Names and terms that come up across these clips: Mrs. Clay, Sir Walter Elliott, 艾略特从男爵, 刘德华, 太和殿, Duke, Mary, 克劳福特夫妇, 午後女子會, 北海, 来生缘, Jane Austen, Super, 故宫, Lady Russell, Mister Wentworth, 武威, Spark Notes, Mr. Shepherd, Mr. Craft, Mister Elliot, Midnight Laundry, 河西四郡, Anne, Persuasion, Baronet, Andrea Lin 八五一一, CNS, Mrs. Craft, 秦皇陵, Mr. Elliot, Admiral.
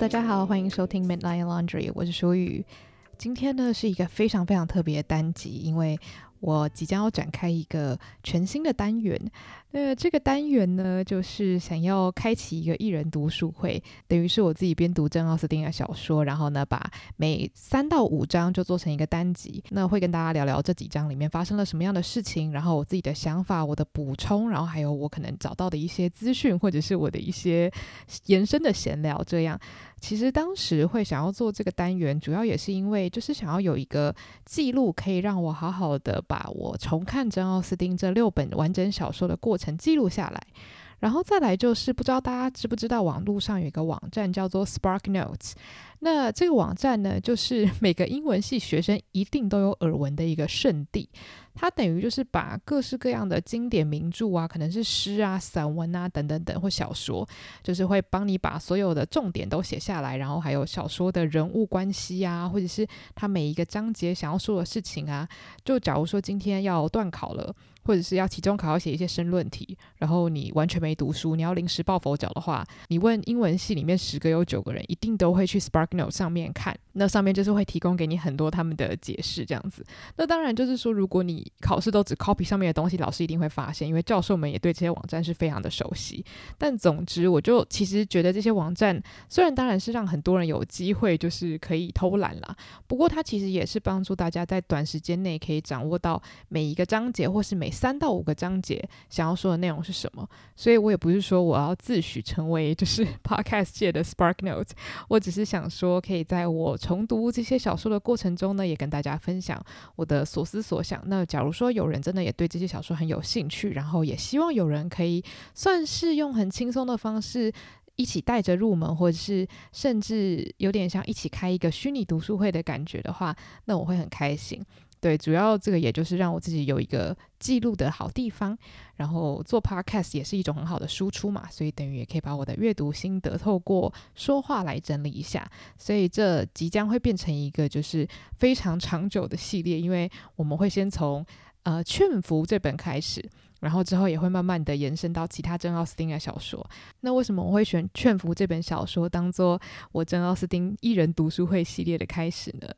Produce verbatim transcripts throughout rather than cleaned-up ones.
大家好，欢迎收听 Midnight Laundry， 我是淑宇。今天呢是一个非常非常特别的单集，因为我即将要展开一个全新的单元。那这个单元呢，就是想要开启一个一人读书会，等于是我自己编读珍·奥斯汀的小说，然后呢，把每三到五章就做成一个单集。那会跟大家聊聊这几章里面发生了什么样的事情，然后我自己的想法、我的补充，然后还有我可能找到的一些资讯，或者是我的一些延伸的闲聊。这样，其实当时会想要做这个单元，主要也是因为就是想要有一个记录，可以让我好好的把我重看珍·奥斯汀这六本完整小说的过程记录下来。然后再来就是不知道大家知不知道网络上有一个网站叫做 Spark Notes， 那这个网站呢就是每个英文系学生一定都有耳闻的一个圣地。它等于就是把各式各样的经典名著啊，可能是诗啊、散文啊等等等，或小说，就是会帮你把所有的重点都写下来，然后还有小说的人物关系啊，或者是它每一个章节想要说的事情啊。就假如说今天要段考了，或者是要期中考要写一些申论题，然后你完全没读书，你要临时抱佛脚的话，你问英文系里面十个有九个人一定都会去 SparkNote 上面看，那上面就是会提供给你很多他们的解释这样子。那当然就是说，如果你考试都只 copy 上面的东西，老师一定会发现，因为教授们也对这些网站是非常的熟悉。但总之，我就其实觉得这些网站虽然当然是让很多人有机会就是可以偷懒啦，不过它其实也是帮助大家在短时间内可以掌握到每一个章节或是每三到五个章节想要说的内容是什么。所以我也不是说我要自诩成为就是 podcast 界的 Spark Notes， 我只是想说可以在我重读这些小说的过程中呢，也跟大家分享我的所思所想。那假如说有人真的也对这些小说很有兴趣，然后也希望有人可以算是用很轻松的方式一起带着入门，或者是甚至有点像一起开一个虚拟读书会的感觉的话，那我会很开心。对，主要这个也就是让我自己有一个记录的好地方，然后做 podcast 也是一种很好的输出嘛，所以等于也可以把我的阅读心得透过说话来整理一下。所以这即将会变成一个就是非常长久的系列，因为我们会先从呃《劝服》这本开始，然后之后也会慢慢的延伸到其他珍·奥斯汀的小说。那为什么我会选《劝服》这本小说当做我珍·奥斯汀一人读书会系列的开始呢？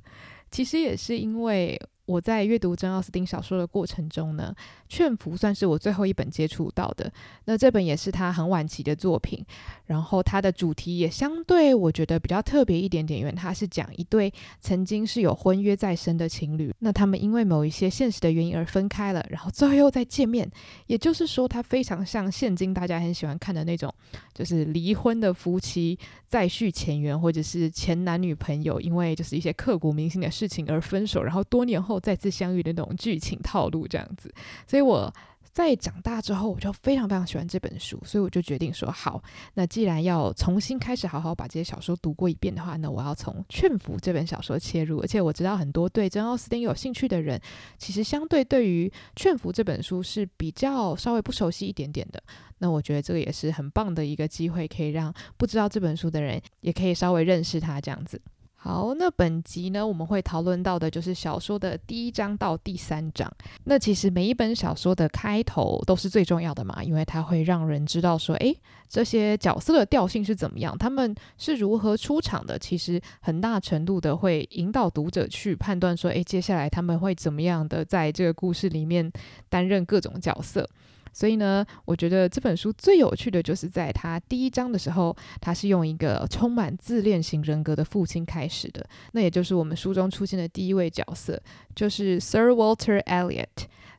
其实也是因为我在阅读珍·奥斯汀小说的过程中呢，劝服算是我最后一本接触到的，那这本也是他很晚期的作品，然后他的主题也相对我觉得比较特别一点点，因为他是讲一对曾经是有婚约在身的情侣，那他们因为某一些现实的原因而分开了，然后最后又再见面。也就是说，他非常像现今大家很喜欢看的那种就是离婚的夫妻再续前缘，或者是前男女朋友因为就是一些刻骨铭心的事情而分手，然后多年后再次相遇的那种剧情套路这样子。所以我在长大之后，我就非常非常喜欢这本书，所以我就决定说，好，那既然要重新开始好好把这些小说读过一遍的话，那我要从《劝服》这本小说切入。而且我知道很多对珍·奥斯汀有兴趣的人，其实相对对于《劝服》这本书是比较稍微不熟悉一点点的，那我觉得这个也是很棒的一个机会，可以让不知道这本书的人也可以稍微认识它这样子。好，那本集呢，我们会讨论到的就是小说的第一章到第三章。那其实每一本小说的开头都是最重要的嘛，因为它会让人知道说，诶，这些角色的调性是怎么样，他们是如何出场的，其实很大程度的会引导读者去判断说，诶，接下来他们会怎么样的在这个故事里面担任各种角色。所以呢，我觉得这本书最有趣的就是在它第一章的时候，它是用一个充满自恋型人格的父亲开始的，那也就是我们书中出现的第一位角色，就是 Sir Walter Elliott。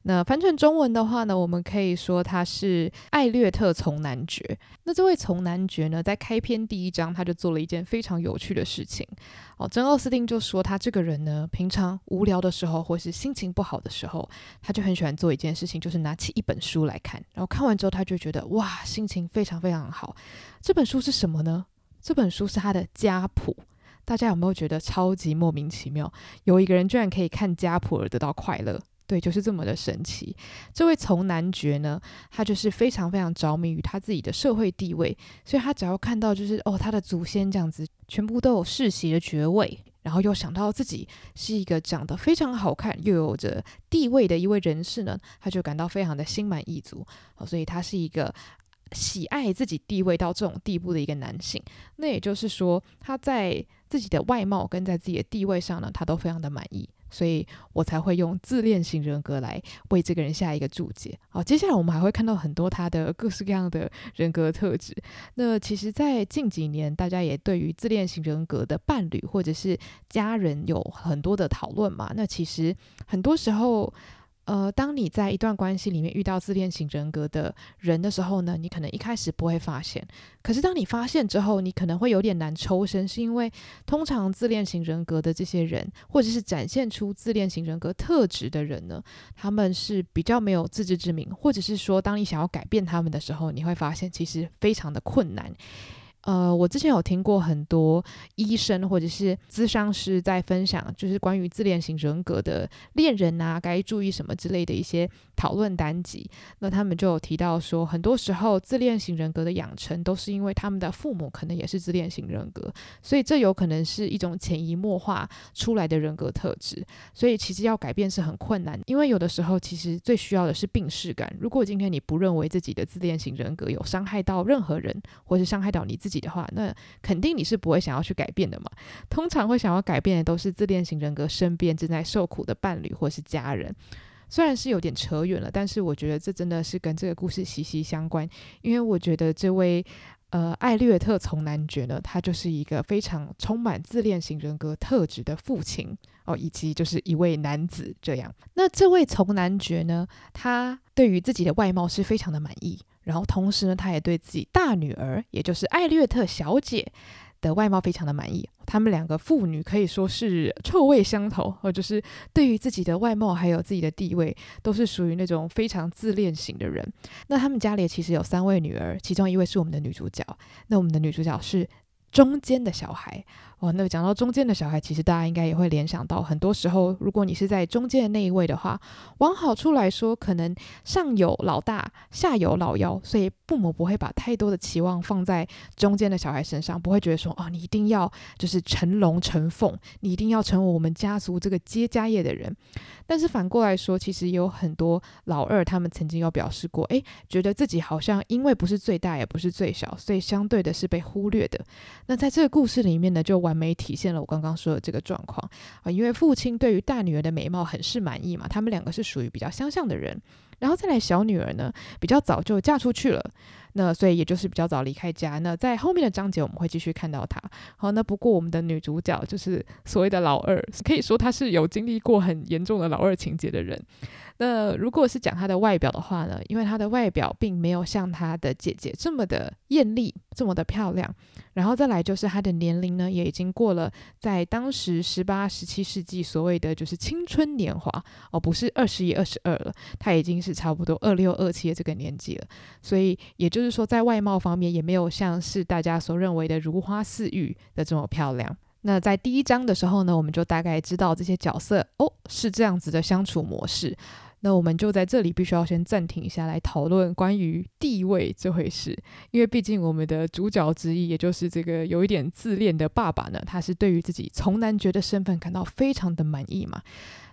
那翻成中文的话呢，我们可以说他是艾略特从男爵。那这位从男爵呢，在开篇第一章他就做了一件非常有趣的事情。哦，珍·奥斯汀就说他这个人呢，平常无聊的时候或是心情不好的时候，他就很喜欢做一件事情，就是拿起一本书来看，然后看完之后他就觉得，哇，心情非常非常好。这本书是什么呢？这本书是他的家谱。大家有没有觉得超级莫名其妙，有一个人居然可以看家谱而得到快乐？对，就是这么的神奇。这位从男爵呢，他就是非常非常着迷于他自己的社会地位，所以他只要看到就是哦，他的祖先这样子全部都有世袭的爵位，然后又想到自己是一个长得非常好看又有着地位的一位人士呢，他就感到非常的心满意足。哦，所以他是一个喜爱自己地位到这种地步的一个男性。那也就是说，他在自己的外貌跟在自己的地位上呢，他都非常的满意，所以我才会用自恋型人格来为这个人下一个注解。好，接下来我们还会看到很多他的各式各样的人格特质。那其实在近几年，大家也对于自恋型人格的伴侣或者是家人有很多的讨论嘛。那其实很多时候呃，当你在一段关系里面遇到自恋型人格的人的时候呢，你可能一开始不会发现，可是当你发现之后，你可能会有点难抽身，是因为通常自恋型人格的这些人，或者是展现出自恋型人格特质的人呢，他们是比较没有自知之明，或者是说当你想要改变他们的时候，你会发现其实非常的困难。呃，我之前有听过很多医生或者是咨商师在分享，就是关于自恋型人格的恋人啊，该注意什么之类的一些讨论单集。那他们就有提到说，很多时候自恋型人格的养成都是因为他们的父母可能也是自恋型人格，所以这有可能是一种潜移默化出来的人格特质。所以其实要改变是很困难，因为有的时候其实最需要的是病识感。如果今天你不认为自己的自恋型人格有伤害到任何人，或是伤害到你自己的话，那肯定你是不会想要去改变的嘛。通常会想要改变的都是自恋型人格身边正在受苦的伴侣或是家人。虽然是有点扯远了，但是我觉得这真的是跟这个故事息息相关。因为我觉得这位呃艾略特从男爵呢，他就是一个非常充满自恋型人格特质的父亲哦，以及就是一位男子这样。那这位从男爵呢，他对于自己的外貌是非常的满意，然后同时呢，他也对自己大女儿，也就是艾略特小姐的外貌非常的满意。他们两个父女可以说是臭味相投，就是对于自己的外貌还有自己的地位都是属于那种非常自恋型的人。那他们家里其实有三位女儿，其中一位是我们的女主角。那我们的女主角是中间的小孩哦，那讲到中间的小孩，其实大家应该也会联想到，很多时候如果你是在中间的那一位的话，往好处来说，可能上有老大，下有老幺，所以父母不会把太多的期望放在中间的小孩身上，不会觉得说哦，你一定要就是成龙成凤，你一定要成为我们家族这个接家业的人。但是反过来说，其实也有很多老二，他们曾经有表示过，哎，觉得自己好像因为不是最大也不是最小，所以相对的是被忽略的。那在这个故事里面呢，就完美体现了我刚刚说的这个状况、啊、因为父亲对于大女儿的美貌很是满意嘛，他们两个是属于比较相像的人。然后再来小女儿呢，比较早就嫁出去了，那所以也就是比较早离开家。那在后面的章节我们会继续看到她。好，那不过我们的女主角就是所谓的老二，可以说她是有经历过很严重的老二情节的人。那如果是讲她的外表的话呢，因为她的外表并没有像她的姐姐这么的艳丽，这么的漂亮。然后再来就是她的年龄呢，也已经过了在当时十八、十七世纪所谓的就是青春年华哦，不是二十一、二十二了，她已经是差不多二六、二七的这个年纪了。所以也就是说，在外貌方面也没有像是大家所认为的如花似玉的这么漂亮。那在第一章的时候呢，我们就大概知道这些角色哦是这样子的相处模式。那我们就在这里必须要先暂停一下，来讨论关于地位这回事。因为毕竟我们的主角之一，也就是这个有一点自恋的爸爸呢，他是对于自己从男爵的身份感到非常的满意嘛。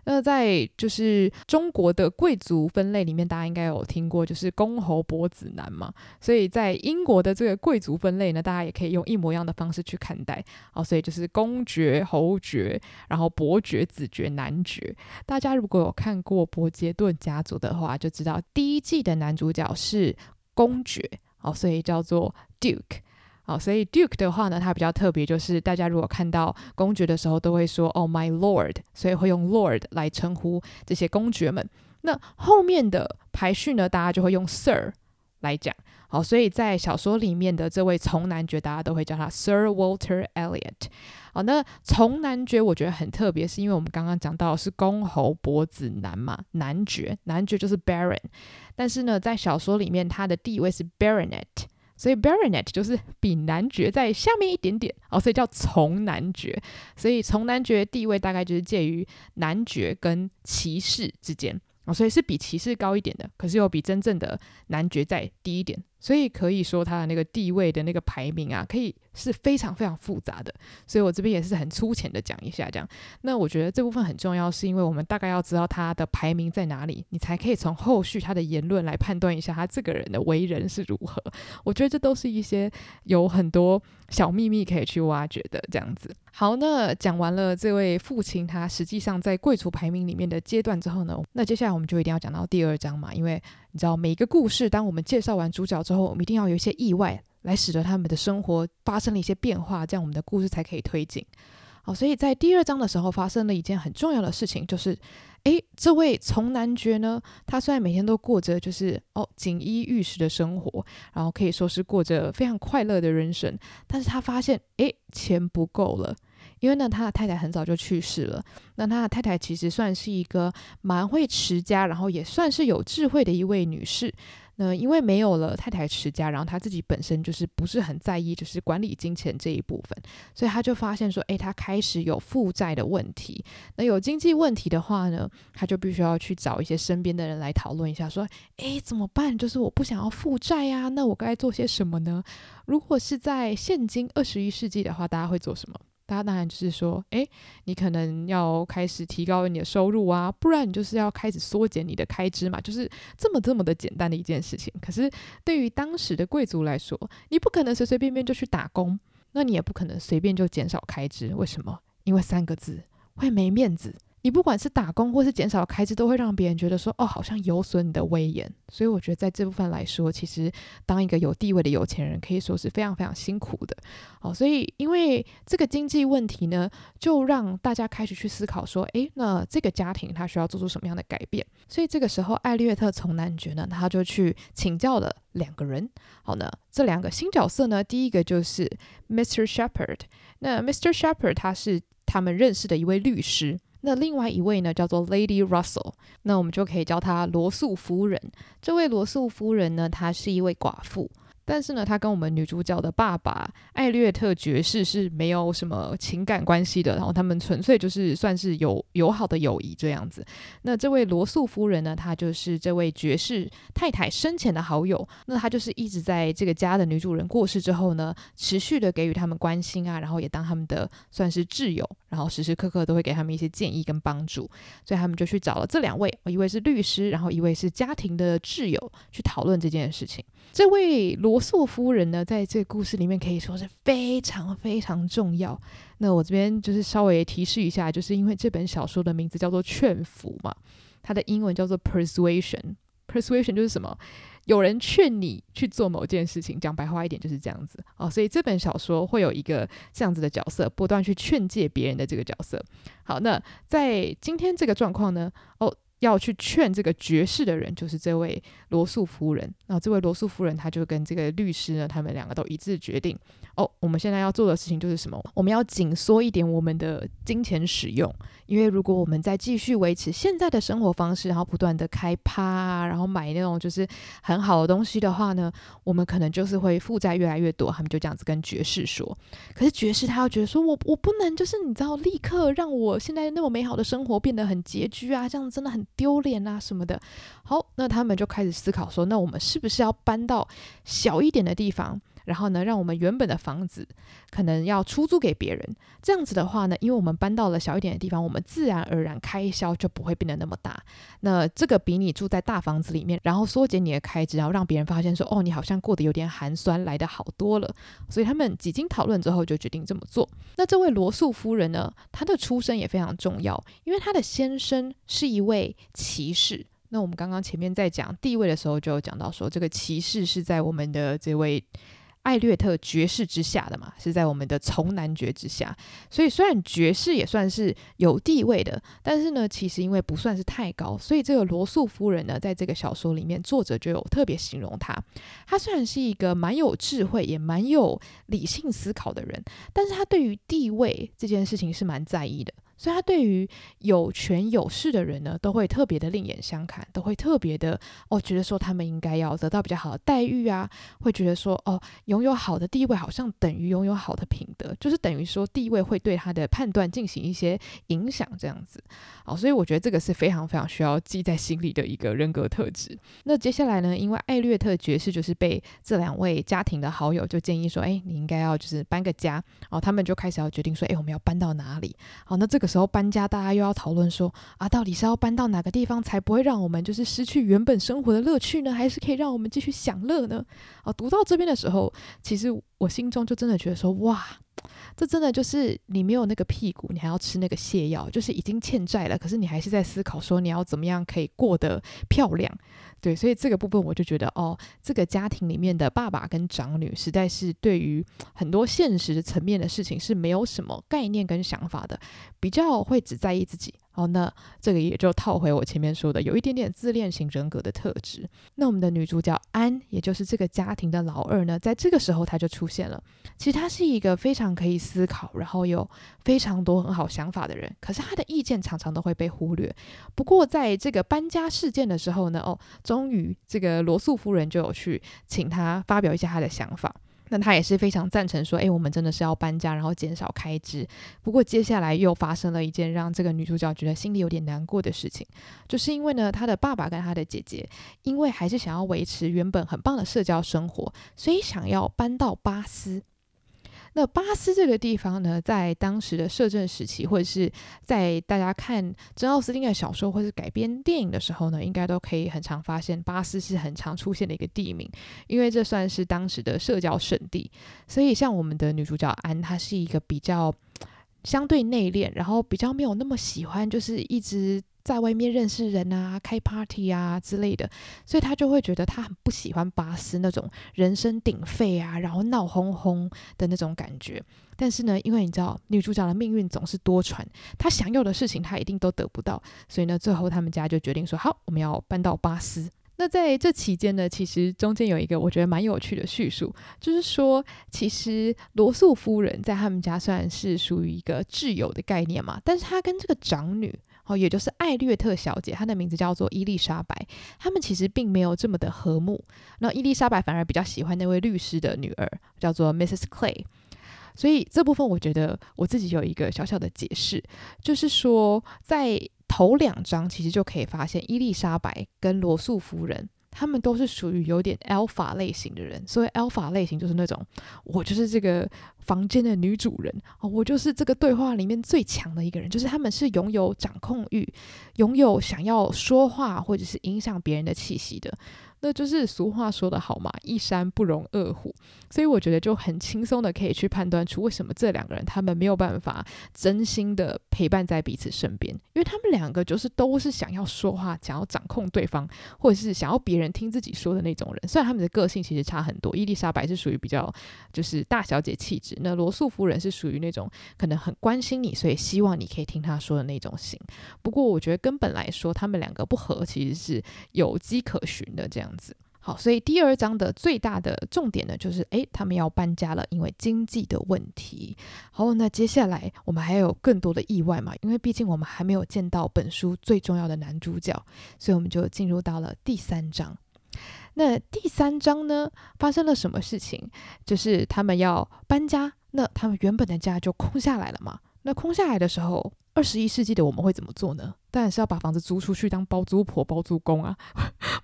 那在就是中国的贵族分类里面，大家应该有听过就是公侯伯子男嘛，所以在英国的这个贵族分类呢，大家也可以用一模一样的方式去看待、哦、所以就是公爵、侯爵，然后伯爵、子爵、男爵。大家如果有看过伯杰顿家族的话，就知道第一季的男主角是公爵、哦、所以叫做 Duke。好，所以 Duke 的话呢，他比较特别，就是大家如果看到公爵的时候都会说哦 my lord， 所以会用 lord 来称呼这些公爵们。那后面的排序呢，大家就会用 sir 来讲。好，所以在小说里面的这位从男爵，大家都会叫他 Sir Walter Elliott。 好，那从男爵我觉得很特别，是因为我们刚刚讲到是公侯伯子男嘛，男爵男爵就是 baron， 但是呢在小说里面他的地位是 baronet，所以 baronet 就是比男爵在下面一点点、哦、所以叫从男爵。所以从男爵地位大概就是介于男爵跟骑士之间、哦、所以是比骑士高一点的，可是又比真正的男爵再低一点，所以可以说他的那个地位的那个排名啊，可以是非常非常复杂的，所以我这边也是很粗浅的讲一下这样。那我觉得这部分很重要，是因为我们大概要知道他的排名在哪里，你才可以从后续他的言论来判断一下他这个人的为人是如何。我觉得这都是一些有很多小秘密可以去挖掘的这样子。好，那讲完了这位父亲他实际上在贵族排名里面的阶段之后呢，那接下来我们就一定要讲到第二章嘛，因为你知道每一个故事当我们介绍完主角之后，我们一定要有一些意外来使得他们的生活发生了一些变化，这样我们的故事才可以推进。好，所以在第二章的时候发生了一件很重要的事情，就是诶，这位从男爵呢，他虽然每天都过着就是哦锦衣玉食的生活，然后可以说是过着非常快乐的人生，但是他发现诶钱不够了，因为呢他的太太很早就去世了。那他的太太其实算是一个蛮会持家，然后也算是有智慧的一位女士。那因为没有了太太持家，然后他自己本身就是不是很在意就是管理金钱这一部分，所以他就发现说诶他开始有负债的问题。那有经济问题的话呢，他就必须要去找一些身边的人来讨论一下说诶怎么办，就是我不想要负债啊，那我该做些什么呢？如果是在现今二十一世纪的话，大家会做什么？大家当然就是说诶你可能要开始提高你的收入啊，不然你就是要开始缩减你的开支嘛，就是这么这么的简单的一件事情。可是对于当时的贵族来说，你不可能随随便便就去打工，那你也不可能随便就减少开支。为什么？因为三个字，会没面子。你不管是打工或是减少开支，都会让别人觉得说哦好像有损你的威严。所以我觉得在这部分来说，其实当一个有地位的有钱人可以说是非常非常辛苦的。好，所以因为这个经济问题呢，就让大家开始去思考说诶那这个家庭他需要做出什么样的改变。所以这个时候艾略特从男爵呢，他就去请教了两个人。好呢，这两个新角色呢，第一个就是 Mister Shepherd。 那 Mister Shepherd 他是他们认识的一位律师，那另外一位呢叫做 Lady Russell， 那我们就可以叫她罗素夫人。这位罗素夫人呢，她是一位寡妇，但是呢她跟我们女主角的爸爸艾略特爵士是没有什么情感关系的，然后他们纯粹就是算是有友好的友谊这样子。那这位罗素夫人呢，她就是这位爵士太太生前的好友，那她就是一直在这个家的女主人过世之后呢，持续的给予他们关心啊，然后也当他们的算是挚友，然后时时刻刻都会给他们一些建议跟帮助。所以他们就去找了这两位，一位是律师，然后一位是家庭的挚友，去讨论这件事情。这位罗罗素夫人呢，在这个故事里面可以说是非常非常重要。那我这边就是稍微提示一下，就是因为这本小说的名字叫做劝服嘛，它的英文叫做 persuasion。 persuasion 就是什么？有人劝你去做某件事情，讲白话一点就是这样子、哦、所以这本小说会有一个这样子的角色，不断去劝诫别人的这个角色。好，那在今天这个状况呢，哦要去劝这个爵士的人就是这位罗素夫人。那这位罗素夫人她就跟这个律师呢，他们两个都一致决定哦，我们现在要做的事情就是什么？我们要紧缩一点我们的金钱使用，因为如果我们再继续维持现在的生活方式，然后不断的开趴啊，然后买那种就是很好的东西的话呢，我们可能就是会负债越来越多。他们就这样子跟爵士说，可是爵士他又觉得说我我不能就是你知道立刻让我现在那么美好的生活变得很拮据啊，这样真的很丢脸啊什么的。好，那他们就开始思考说，那我们是不是要搬到小一点的地方，然后呢让我们原本的房子可能要出租给别人，这样子的话呢，因为我们搬到了小一点的地方，我们自然而然开销就不会变得那么大。那这个比你住在大房子里面，然后缩减你的开支，然后让别人发现说哦你好像过得有点寒酸来得好多了。所以他们几经讨论之后就决定这么做。那这位罗素夫人呢，她的出身也非常重要，因为她的先生是一位骑士。那我们刚刚前面在讲地位的时候就有讲到说，这个骑士是在我们的这位艾略特爵士之下的嘛，是在我们的从男爵之下。所以虽然爵士也算是有地位的，但是呢其实因为不算是太高，所以这个罗素夫人呢，在这个小说里面作者就有特别形容她，她虽然是一个蛮有智慧也蛮有理性思考的人，但是她对于地位这件事情是蛮在意的，所以他对于有权有势的人呢，都会特别的另眼相看，都会特别的哦，觉得说他们应该要得到比较好的待遇啊，会觉得说哦，拥有好的地位好像等于拥有好的品德，就是等于说地位会对他的判断进行一些影响这样子。好，所以我觉得这个是非常非常需要记在心里的一个人格特质。那接下来呢，因为艾略特爵士就是被这两位家庭的好友就建议说，哎，你应该要就是搬个家，哦，他们就开始要决定说，哎，我们要搬到哪里？好，那这个时候搬家大家又要讨论说啊，到底是要搬到哪个地方才不会让我们就是失去原本生活的乐趣呢，还是可以让我们继续享乐呢、啊、读到这边的时候，其实我心中就真的觉得说，哇，这真的就是你没有那个屁股你还要吃那个泻药，就是已经欠债了，可是你还是在思考说你要怎么样可以过得漂亮。对，所以这个部分我就觉得哦，这个家庭里面的爸爸跟长女实在是对于很多现实层面的事情是没有什么概念跟想法的，比较会只在意自己。好，那这个也就套回我前面说的有一点点自恋型人格的特质。那我们的女主角安，也就是这个家庭的老二呢，在这个时候她就出现了。其实她是一个非常可以思考，然后有非常多很好想法的人，可是她的意见常常都会被忽略。不过在这个搬家事件的时候呢，哦，终于这个罗素夫人就有去请她发表一下她的想法。那他也是非常赞成说，哎，我们真的是要搬家，然后减少开支。不过接下来又发生了一件让这个女主角觉得心里有点难过的事情，就是因为呢，她的爸爸跟她的姐姐，因为还是想要维持原本很棒的社交生活，所以想要搬到巴斯。那巴斯这个地方呢，在当时的摄政时期，或者是在大家看珍奥斯汀的小说或是改编电影的时候呢，应该都可以很常发现巴斯是很常出现的一个地名，因为这算是当时的社交圣地。所以像我们的女主角安，她是一个比较相对内敛，然后比较没有那么喜欢就是一直在外面认识人啊，开 party 啊之类的，所以他就会觉得他很不喜欢巴斯那种人声鼎沸啊，然后闹哄哄的那种感觉。但是呢，因为你知道女主角的命运总是多舛，她想要的事情她一定都得不到，所以呢，最后他们家就决定说，好，我们要搬到巴斯。那在这期间呢，其实中间有一个我觉得蛮有趣的叙述，就是说其实罗素夫人在他们家虽然是属于一个挚友的概念嘛，但是她跟这个长女，哦，也就是艾略特小姐，她的名字叫做伊丽莎白，她们其实并没有这么的和睦。那伊丽莎白反而比较喜欢那位律师的女儿，叫做 Missus Clay。 所以这部分我觉得我自己有一个小小的解释，就是说在头两章其实就可以发现伊丽莎白跟罗素夫人他们都是属于有点 alpha 类型的人。所谓 alpha 类型就是那种，我就是这个房间的女主人，哦，我就是这个对话里面最强的一个人，就是他们是拥有掌控欲，拥有想要说话或者是影响别人的气息的。那就是俗话说的好嘛，一山不容二虎。所以我觉得就很轻松的可以去判断出为什么这两个人他们没有办法真心的陪伴在彼此身边，因为他们两个就是都是想要说话，想要掌控对方，或者是想要别人听自己说的那种人。虽然他们的个性其实差很多，伊丽莎白是属于比较就是大小姐气质，那罗素夫人是属于那种可能很关心你，所以希望你可以听她说的那种型。不过我觉得根本来说他们两个不合其实是有迹可循的这样子。好，所以第二章的最大的重点呢，就是诶，他们要搬家了，因为经济的问题。好，那接下来我们还有更多的意外嘛，因为毕竟我们还没有见到本书最重要的男主角，所以我们就进入到了第三章。那第三章呢，发生了什么事情？就是他们要搬家，那他们原本的家就空下来了嘛。那空下来的时候，二十一世纪的我们会怎么做呢？当然是要把房子租出去当包租婆包租公啊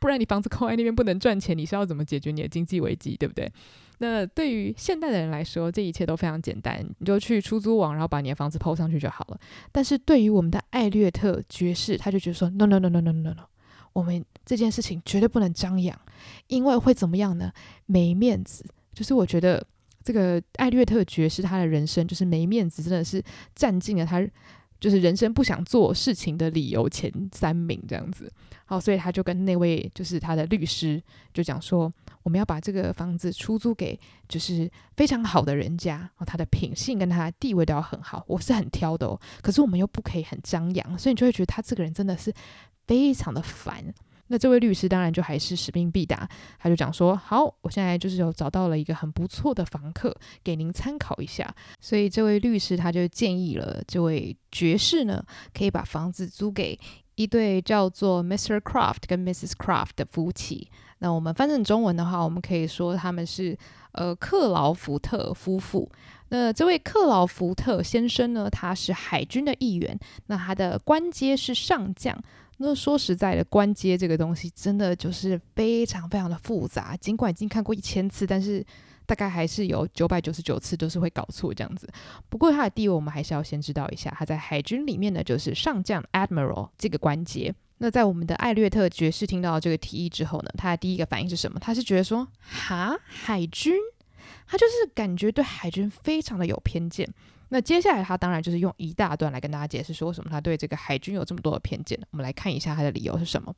不然你房子空在那边不能赚钱，你是要怎么解决你的经济危机，对不对？那对于现代的人来说，这一切都非常简单，你就去出租网，然后把你的房子抛上去就好了。但是对于我们的艾略特爵士，他就觉得说 no no no no no no no， 我们这件事情绝对不能张扬，因为会怎么样呢？没面子。就是我觉得这个艾略特爵士他的人生就是没面子，真的是占尽了他就是人生不想做事情的理由前三名这样子。好，所以他就跟那位就是他的律师就讲说，我们要把这个房子出租给就是非常好的人家，他的品性跟他的地位都要很好，我是很挑的哦，可是我们又不可以很张扬，所以你就会觉得他这个人真的是非常的烦。那这位律师当然就还是使命必达，他就讲说，好，我现在就是有找到了一个很不错的房客给您参考一下。所以这位律师他就建议了这位爵士呢，可以把房子租给一对叫做 Mister Craft 跟 Missus Craft 的夫妻。那我们翻成中文的话，我们可以说他们是呃克劳福特夫妇。那这位克劳福特先生呢，他是海军的一员，那他的官阶是上将。那说实在的，官阶这个东西真的就是非常非常的复杂，尽管已经看过一千次，但是大概还是有九百九十九次都是会搞错这样子。不过他的地位我们还是要先知道一下，他在海军里面呢就是上将 Admiral 这个官阶。那在我们的艾略特爵士听到这个提议之后呢，他的第一个反应是什么？他是觉得说，哈，海军？他就是感觉对海军非常的有偏见。那接下来他当然就是用一大段来跟大家解释说为什么他对这个海军有这么多的偏见。我们来看一下他的理由是什么。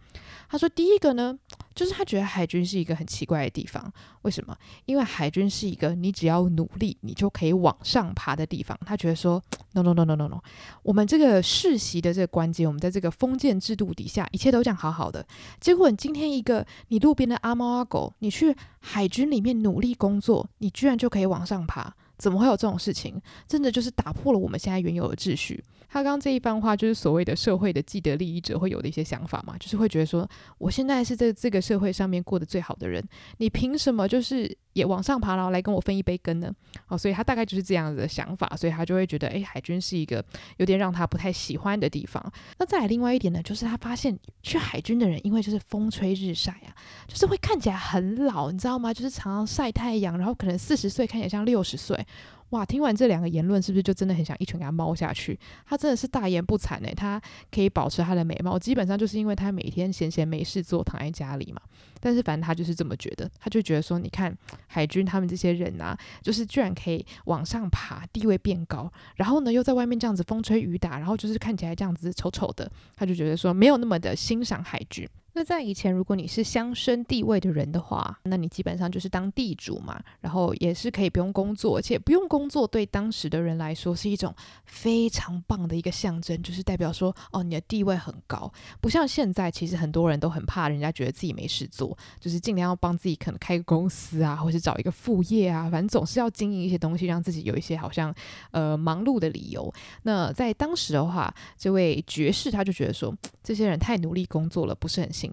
他说第一个呢，就是他觉得海军是一个很奇怪的地方。为什么？因为海军是一个你只要努力你就可以往上爬的地方。他觉得说 no no no no no no， 我们这个世袭的这个关节，我们在这个封建制度底下一切都讲好好的，结果你今天一个你路边的阿猫阿狗，你去海军里面努力工作，你居然就可以往上爬，怎么会有这种事情？真的就是打破了我们现在原有的秩序。他刚刚这一番话就是所谓的社会的既得利益者会有的一些想法嘛，就是会觉得说，我现在是在这个社会上面过得最好的人，你凭什么就是也往上爬，然后来跟我分一杯羹呢？哦，所以他大概就是这样子的想法，所以他就会觉得，哎，海军是一个有点让他不太喜欢的地方。那再来另外一点呢，就是他发现去海军的人，因为就是风吹日晒啊，就是会看起来很老，你知道吗？就是常常晒太阳，然后可能四十岁看起来像六十岁。哇，听完这两个言论，是不是就真的很想一拳给他猫下去？他真的是大言不惭耶，他可以保持他的美貌，基本上就是因为他每天闲闲没事做，躺在家里嘛。但是反正他就是这么觉得，他就觉得说，你看海军他们这些人啊，就是居然可以往上爬，地位变高，然后呢又在外面这样子风吹雨打，然后就是看起来这样子丑丑的，他就觉得说没有那么的欣赏海军。那在以前，如果你是乡绅地位的人的话，那你基本上就是当地主嘛，然后也是可以不用工作，而且不用工作对当时的人来说是一种非常棒的一个象征，就是代表说，哦，你的地位很高。不像现在，其实很多人都很怕人家觉得自己没事做，就是尽量要帮自己可能开个公司啊，或是找一个副业啊，反正总是要经营一些东西，让自己有一些好像呃忙碌的理由。那在当时的话，这位爵士他就觉得说，这些人太努力工作了，不是很幸福。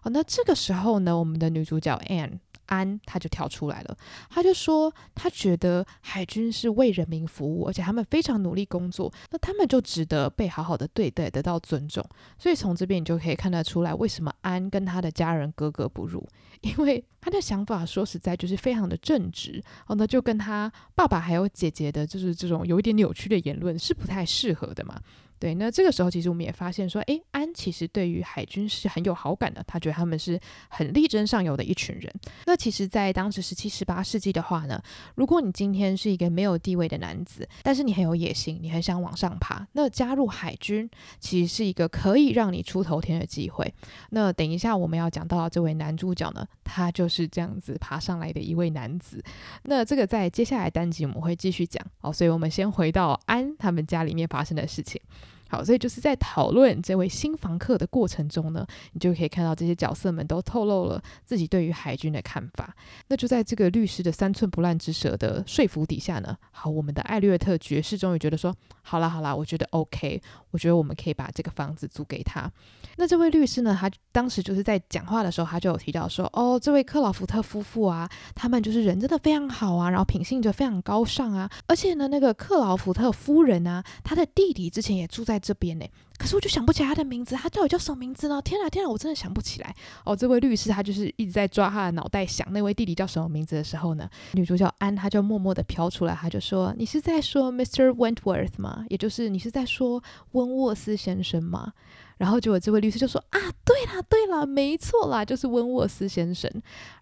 好，那这个时候呢，我们的女主角 Anne 安她就跳出来了，她就说她觉得海军是为人民服务，而且他们非常努力工作，那他们就值得被好好的对待，得到尊重。所以从这边你就可以看得出来，为什么安跟她的家人格格不入，因为她的想法说实在就是非常的正直，哦，那就跟她爸爸还有姐姐的就是这种有一点扭曲的言论是不太适合的嘛。对，那这个时候其实我们也发现说，诶，安其实对于海军是很有好感的，他觉得他们是很力争上游的一群人。那其实在当时十七、十八世纪的话呢，如果你今天是一个没有地位的男子，但是你很有野心，你很想往上爬，那加入海军其实是一个可以让你出头天的机会。那等一下我们要讲到这位男主角呢，他就是这样子爬上来的一位男子。那这个在接下来单集我们会继续讲，哦，所以我们先回到安他们家里面发生的事情。好，所以就是在讨论这位新房客的过程中呢，你就可以看到这些角色们都透露了自己对于海军的看法。那就在这个律师的三寸不烂之舌的说服底下呢，好，我们的艾略特爵士终于觉得说，好啦好啦，我觉得 OK， 我觉得我们可以把这个房子租给他。那这位律师呢，他当时就是在讲话的时候，他就有提到说，哦，这位克劳福特夫妇啊，他们就是人真的非常好啊，然后品性就非常高尚啊，而且呢，那个克劳福特夫人啊，他的弟弟之前也住在在这边呢，可是我就想不起来他的名字，他到底叫什么名字呢？天啊天啊，我真的想不起来。哦，这位律师他就是一直在抓他的脑袋想那位弟弟叫什么名字的时候呢，女主角安她就默默的飘出来，她就说，你是在说 Mister Wentworth 吗？也就是你是在说温沃斯先生吗？然后结果这位律师就说，啊，对啦对啦，没错啦，就是温沃斯先生。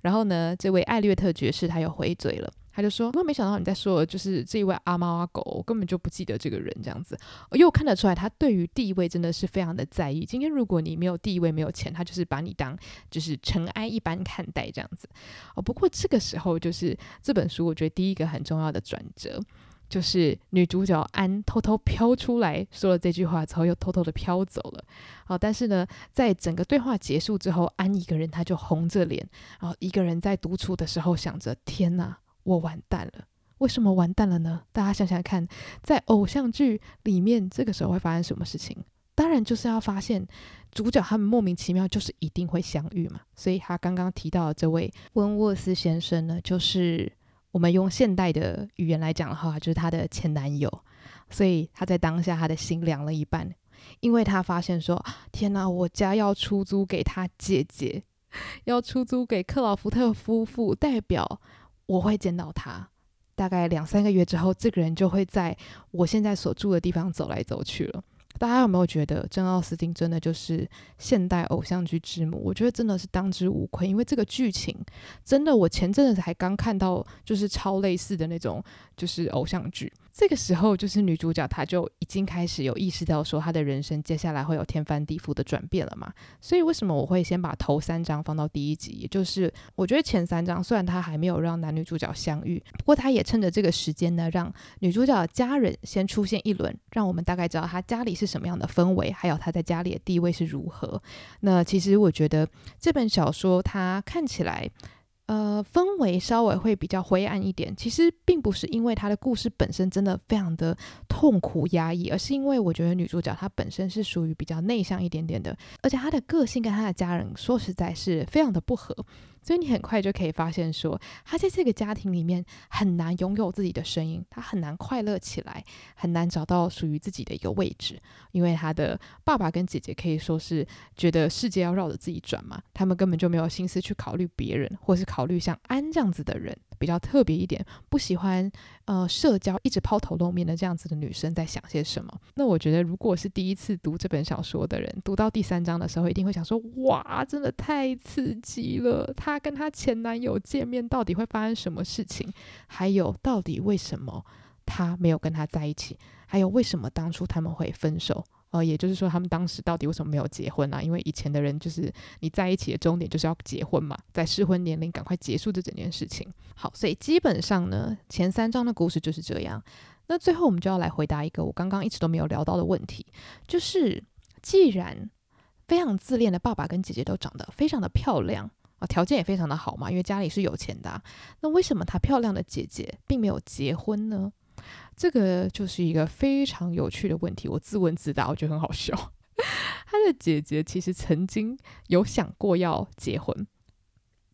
然后呢，这位艾略特爵士他又回嘴了，他就说，我没想到你在说的就是这一位阿猫阿狗，我根本就不记得这个人这样子。因为我看得出来他对于地位真的是非常的在意，今天如果你没有地位没有钱，他就是把你当就是尘埃一般看待这样子。哦，不过这个时候就是这本书我觉得第一个很重要的转折，就是女主角安偷偷飘出来说了这句话之后又偷偷的飘走了、哦、但是呢在整个对话结束之后，安一个人他就红着脸，然后一个人在独处的时候想着，天哪，我完蛋了。为什么完蛋了呢？大家想想看，在偶像剧里面这个时候会发生什么事情？当然就是要发现主角他们莫名其妙就是一定会相遇嘛。所以他刚刚提到的这位温沃斯先生呢，就是我们用现代的语言来讲的话，就是他的前男友。所以他在当下他的心凉了一半，因为他发现说，天哪，我家要出租给他姐姐，要出租给克劳福特夫妇，代表我会见到他。大概两三个月之后，这个人就会在我现在所住的地方走来走去了。大家有没有觉得珍奥斯汀真的就是现代偶像剧之母？我觉得真的是当之无愧，因为这个剧情真的，我前阵子还刚看到就是超类似的那种就是偶像剧。这个时候就是女主角她就已经开始有意识到说她的人生接下来会有天翻地覆的转变了嘛。所以为什么我会先把头三章放到第一集，也就是我觉得前三章虽然她还没有让男女主角相遇，不过她也趁着这个时间呢，让女主角的家人先出现一轮，让我们大概知道她家里是什么样的氛围，还有她在家里的地位是如何。那其实我觉得这本小说它看起来呃，氛围稍微会比较灰暗一点，其实并不是因为她的故事本身真的非常的痛苦压抑，而是因为我觉得女主角她本身是属于比较内向一点点的，而且她的个性跟她的家人说实在是非常的不合，所以你很快就可以发现说，她在这个家庭里面很难拥有自己的声音，她很难快乐起来，很难找到属于自己的一个位置，因为她的爸爸跟姐姐可以说是觉得世界要绕着自己转嘛，他们根本就没有心思去考虑别人，或是考虑考虑像安这样子的人比较特别一点，不喜欢呃社交一直抛头露面的这样子的女生在想些什么。那我觉得如果是第一次读这本小说的人，读到第三章的时候一定会想说，哇，真的太刺激了，她跟她前男友见面到底会发生什么事情，还有到底为什么她没有跟她在一起，还有为什么当初他们会分手。呃，也就是说他们当时到底为什么没有结婚啊？因为以前的人就是你在一起的终点就是要结婚嘛，在适婚年龄赶快结束这整件事情。好，所以基本上呢前三章的故事就是这样。那最后我们就要来回答一个我刚刚一直都没有聊到的问题，就是既然非常自恋的爸爸跟姐姐都长得非常的漂亮，条件也非常的好嘛，因为家里是有钱的啊，那为什么她漂亮的姐姐并没有结婚呢？这个就是一个非常有趣的问题，我自问自答，我觉得很好笑。她的姐姐其实曾经有想过要结婚，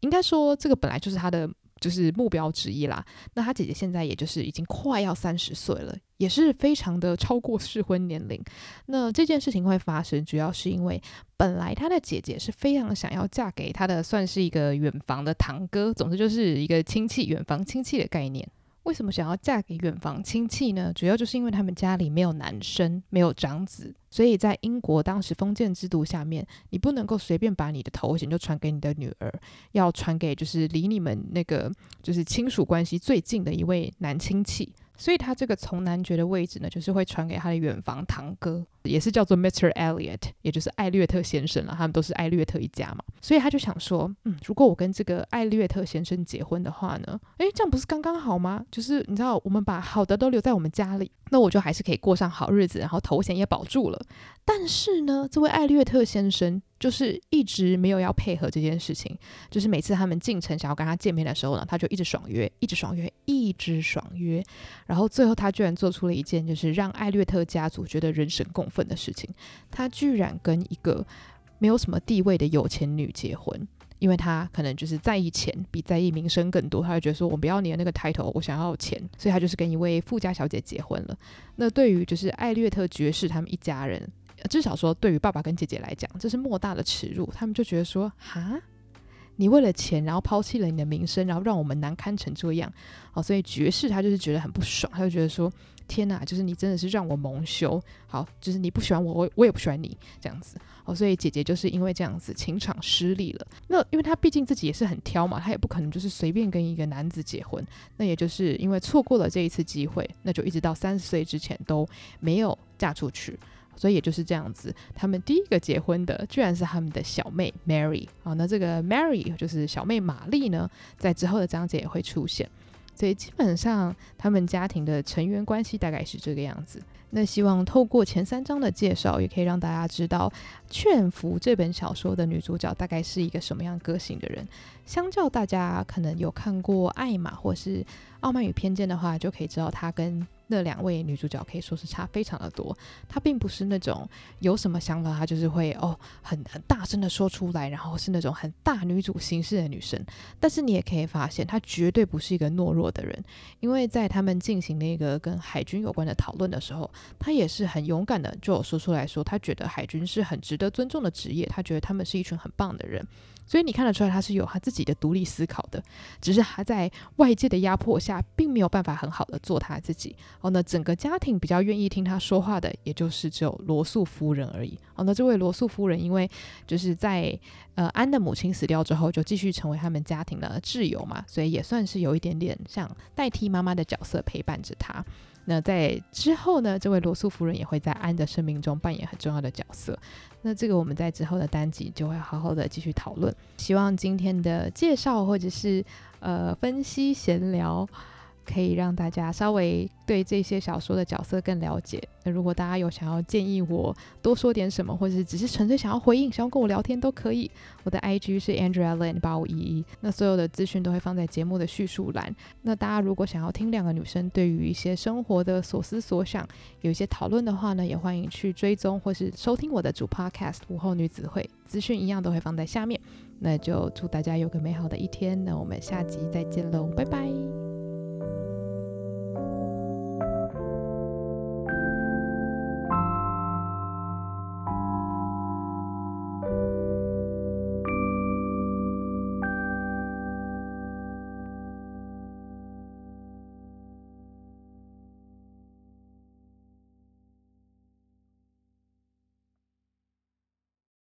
应该说这个本来就是她的就是目标之一啦。那她姐姐现在也就是已经快要三十岁了，也是非常的超过适婚年龄。那这件事情会发生，主要是因为本来她的姐姐是非常想要嫁给她的，算是一个远房的堂哥，总之就是一个亲戚，远房亲戚的概念。为什么想要嫁给远房亲戚呢？主要就是因为他们家里没有男生，没有长子，所以在英国当时封建制度下面，你不能够随便把你的头衔就传给你的女儿，要传给就是离你们那个就是亲属关系最近的一位男亲戚，所以他这个从男爵的位置呢，就是会传给他的远房堂哥，也是叫做 Mister Elliot， 也就是艾略特先生啦，他们都是艾略特一家嘛，所以他就想说，嗯，如果我跟这个艾略特先生结婚的话呢，诶，这样不是刚刚好吗？就是你知道，我们把好的都留在我们家里，那我就还是可以过上好日子，然后头衔也保住了。但是呢，这位艾略特先生就是一直没有要配合这件事情，就是每次他们进城想要跟他见面的时候呢，他就一直爽约，一直爽约，一直爽约，然后最后他居然做出了一件就是让艾略特家族觉得人神共愤的事情，他居然跟一个没有什么地位的有钱女结婚。因为他可能就是在意钱比在意名声更多，他就觉得说我不要你的那个 title， 我想要钱，所以他就是跟一位富家小姐结婚了。那对于就是艾略特爵士他们一家人，至少说对于爸爸跟姐姐来讲，这是莫大的耻辱。他们就觉得说，哈，你为了钱然后抛弃了你的名声，然后让我们难堪成这样、哦、所以爵士他就是觉得很不爽，他就觉得说，天哪，就是你真的是让我蒙羞，好，就是你不喜欢我，我也不喜欢你这样子、哦、所以姐姐就是因为这样子情场失利了。那因为她毕竟自己也是很挑嘛，她也不可能就是随便跟一个男子结婚，那也就是因为错过了这一次机会，那就一直到三十岁之前都没有嫁出去。所以也就是这样子，他们第一个结婚的居然是他们的小妹 Mary、哦、那这个 Mary 就是小妹玛丽呢，在之后的章节也会出现。所以基本上他们家庭的成员关系大概是这个样子。那希望透过前三章的介绍也可以让大家知道劝服这本小说的女主角大概是一个什么样个性的人，相较大家可能有看过艾玛或是傲慢与偏见的话，就可以知道她跟那两位女主角可以说是差非常的多。她并不是那种有什么想法她就是会哦 很, 很大声的说出来，然后是那种很大女主形式的女生，但是你也可以发现她绝对不是一个懦弱的人，因为在他们进行那个跟海军有关的讨论的时候，她也是很勇敢的就有说出来说她觉得海军是很值得尊重的职业，她觉得他们是一群很棒的人。所以你看得出来她是有她自己的独立思考的，只是她在外界的压迫下并没有办法很好的做她自己。哦，那整个家庭比较愿意听她说话的也就是只有罗素夫人而已。哦，那这位罗素夫人因为就是在、呃、安的母亲死掉之后就继续成为他们家庭的挚友嘛，所以也算是有一点点像代替妈妈的角色陪伴着她。那在之后呢，这位罗素夫人也会在安的生命中扮演很重要的角色。那这个我们在之后的单集就会好好的继续讨论。希望今天的介绍或者是、呃、分析闲聊可以让大家稍微对这些小说的角色更了解。那如果大家有想要建议我多说点什么，或者是只是纯粹想要回应想要跟我聊天都可以。我的 I G 是 Andrea Lin 八五一一， 那所有的资讯都会放在节目的叙述栏。那大家如果想要听两个女生对于一些生活的所思所想有一些讨论的话呢，也欢迎去追踪或是收听我的主 podcast 午后女子会，资讯一样都会放在下面。那就祝大家有个美好的一天，那我们下集再见喽，拜拜。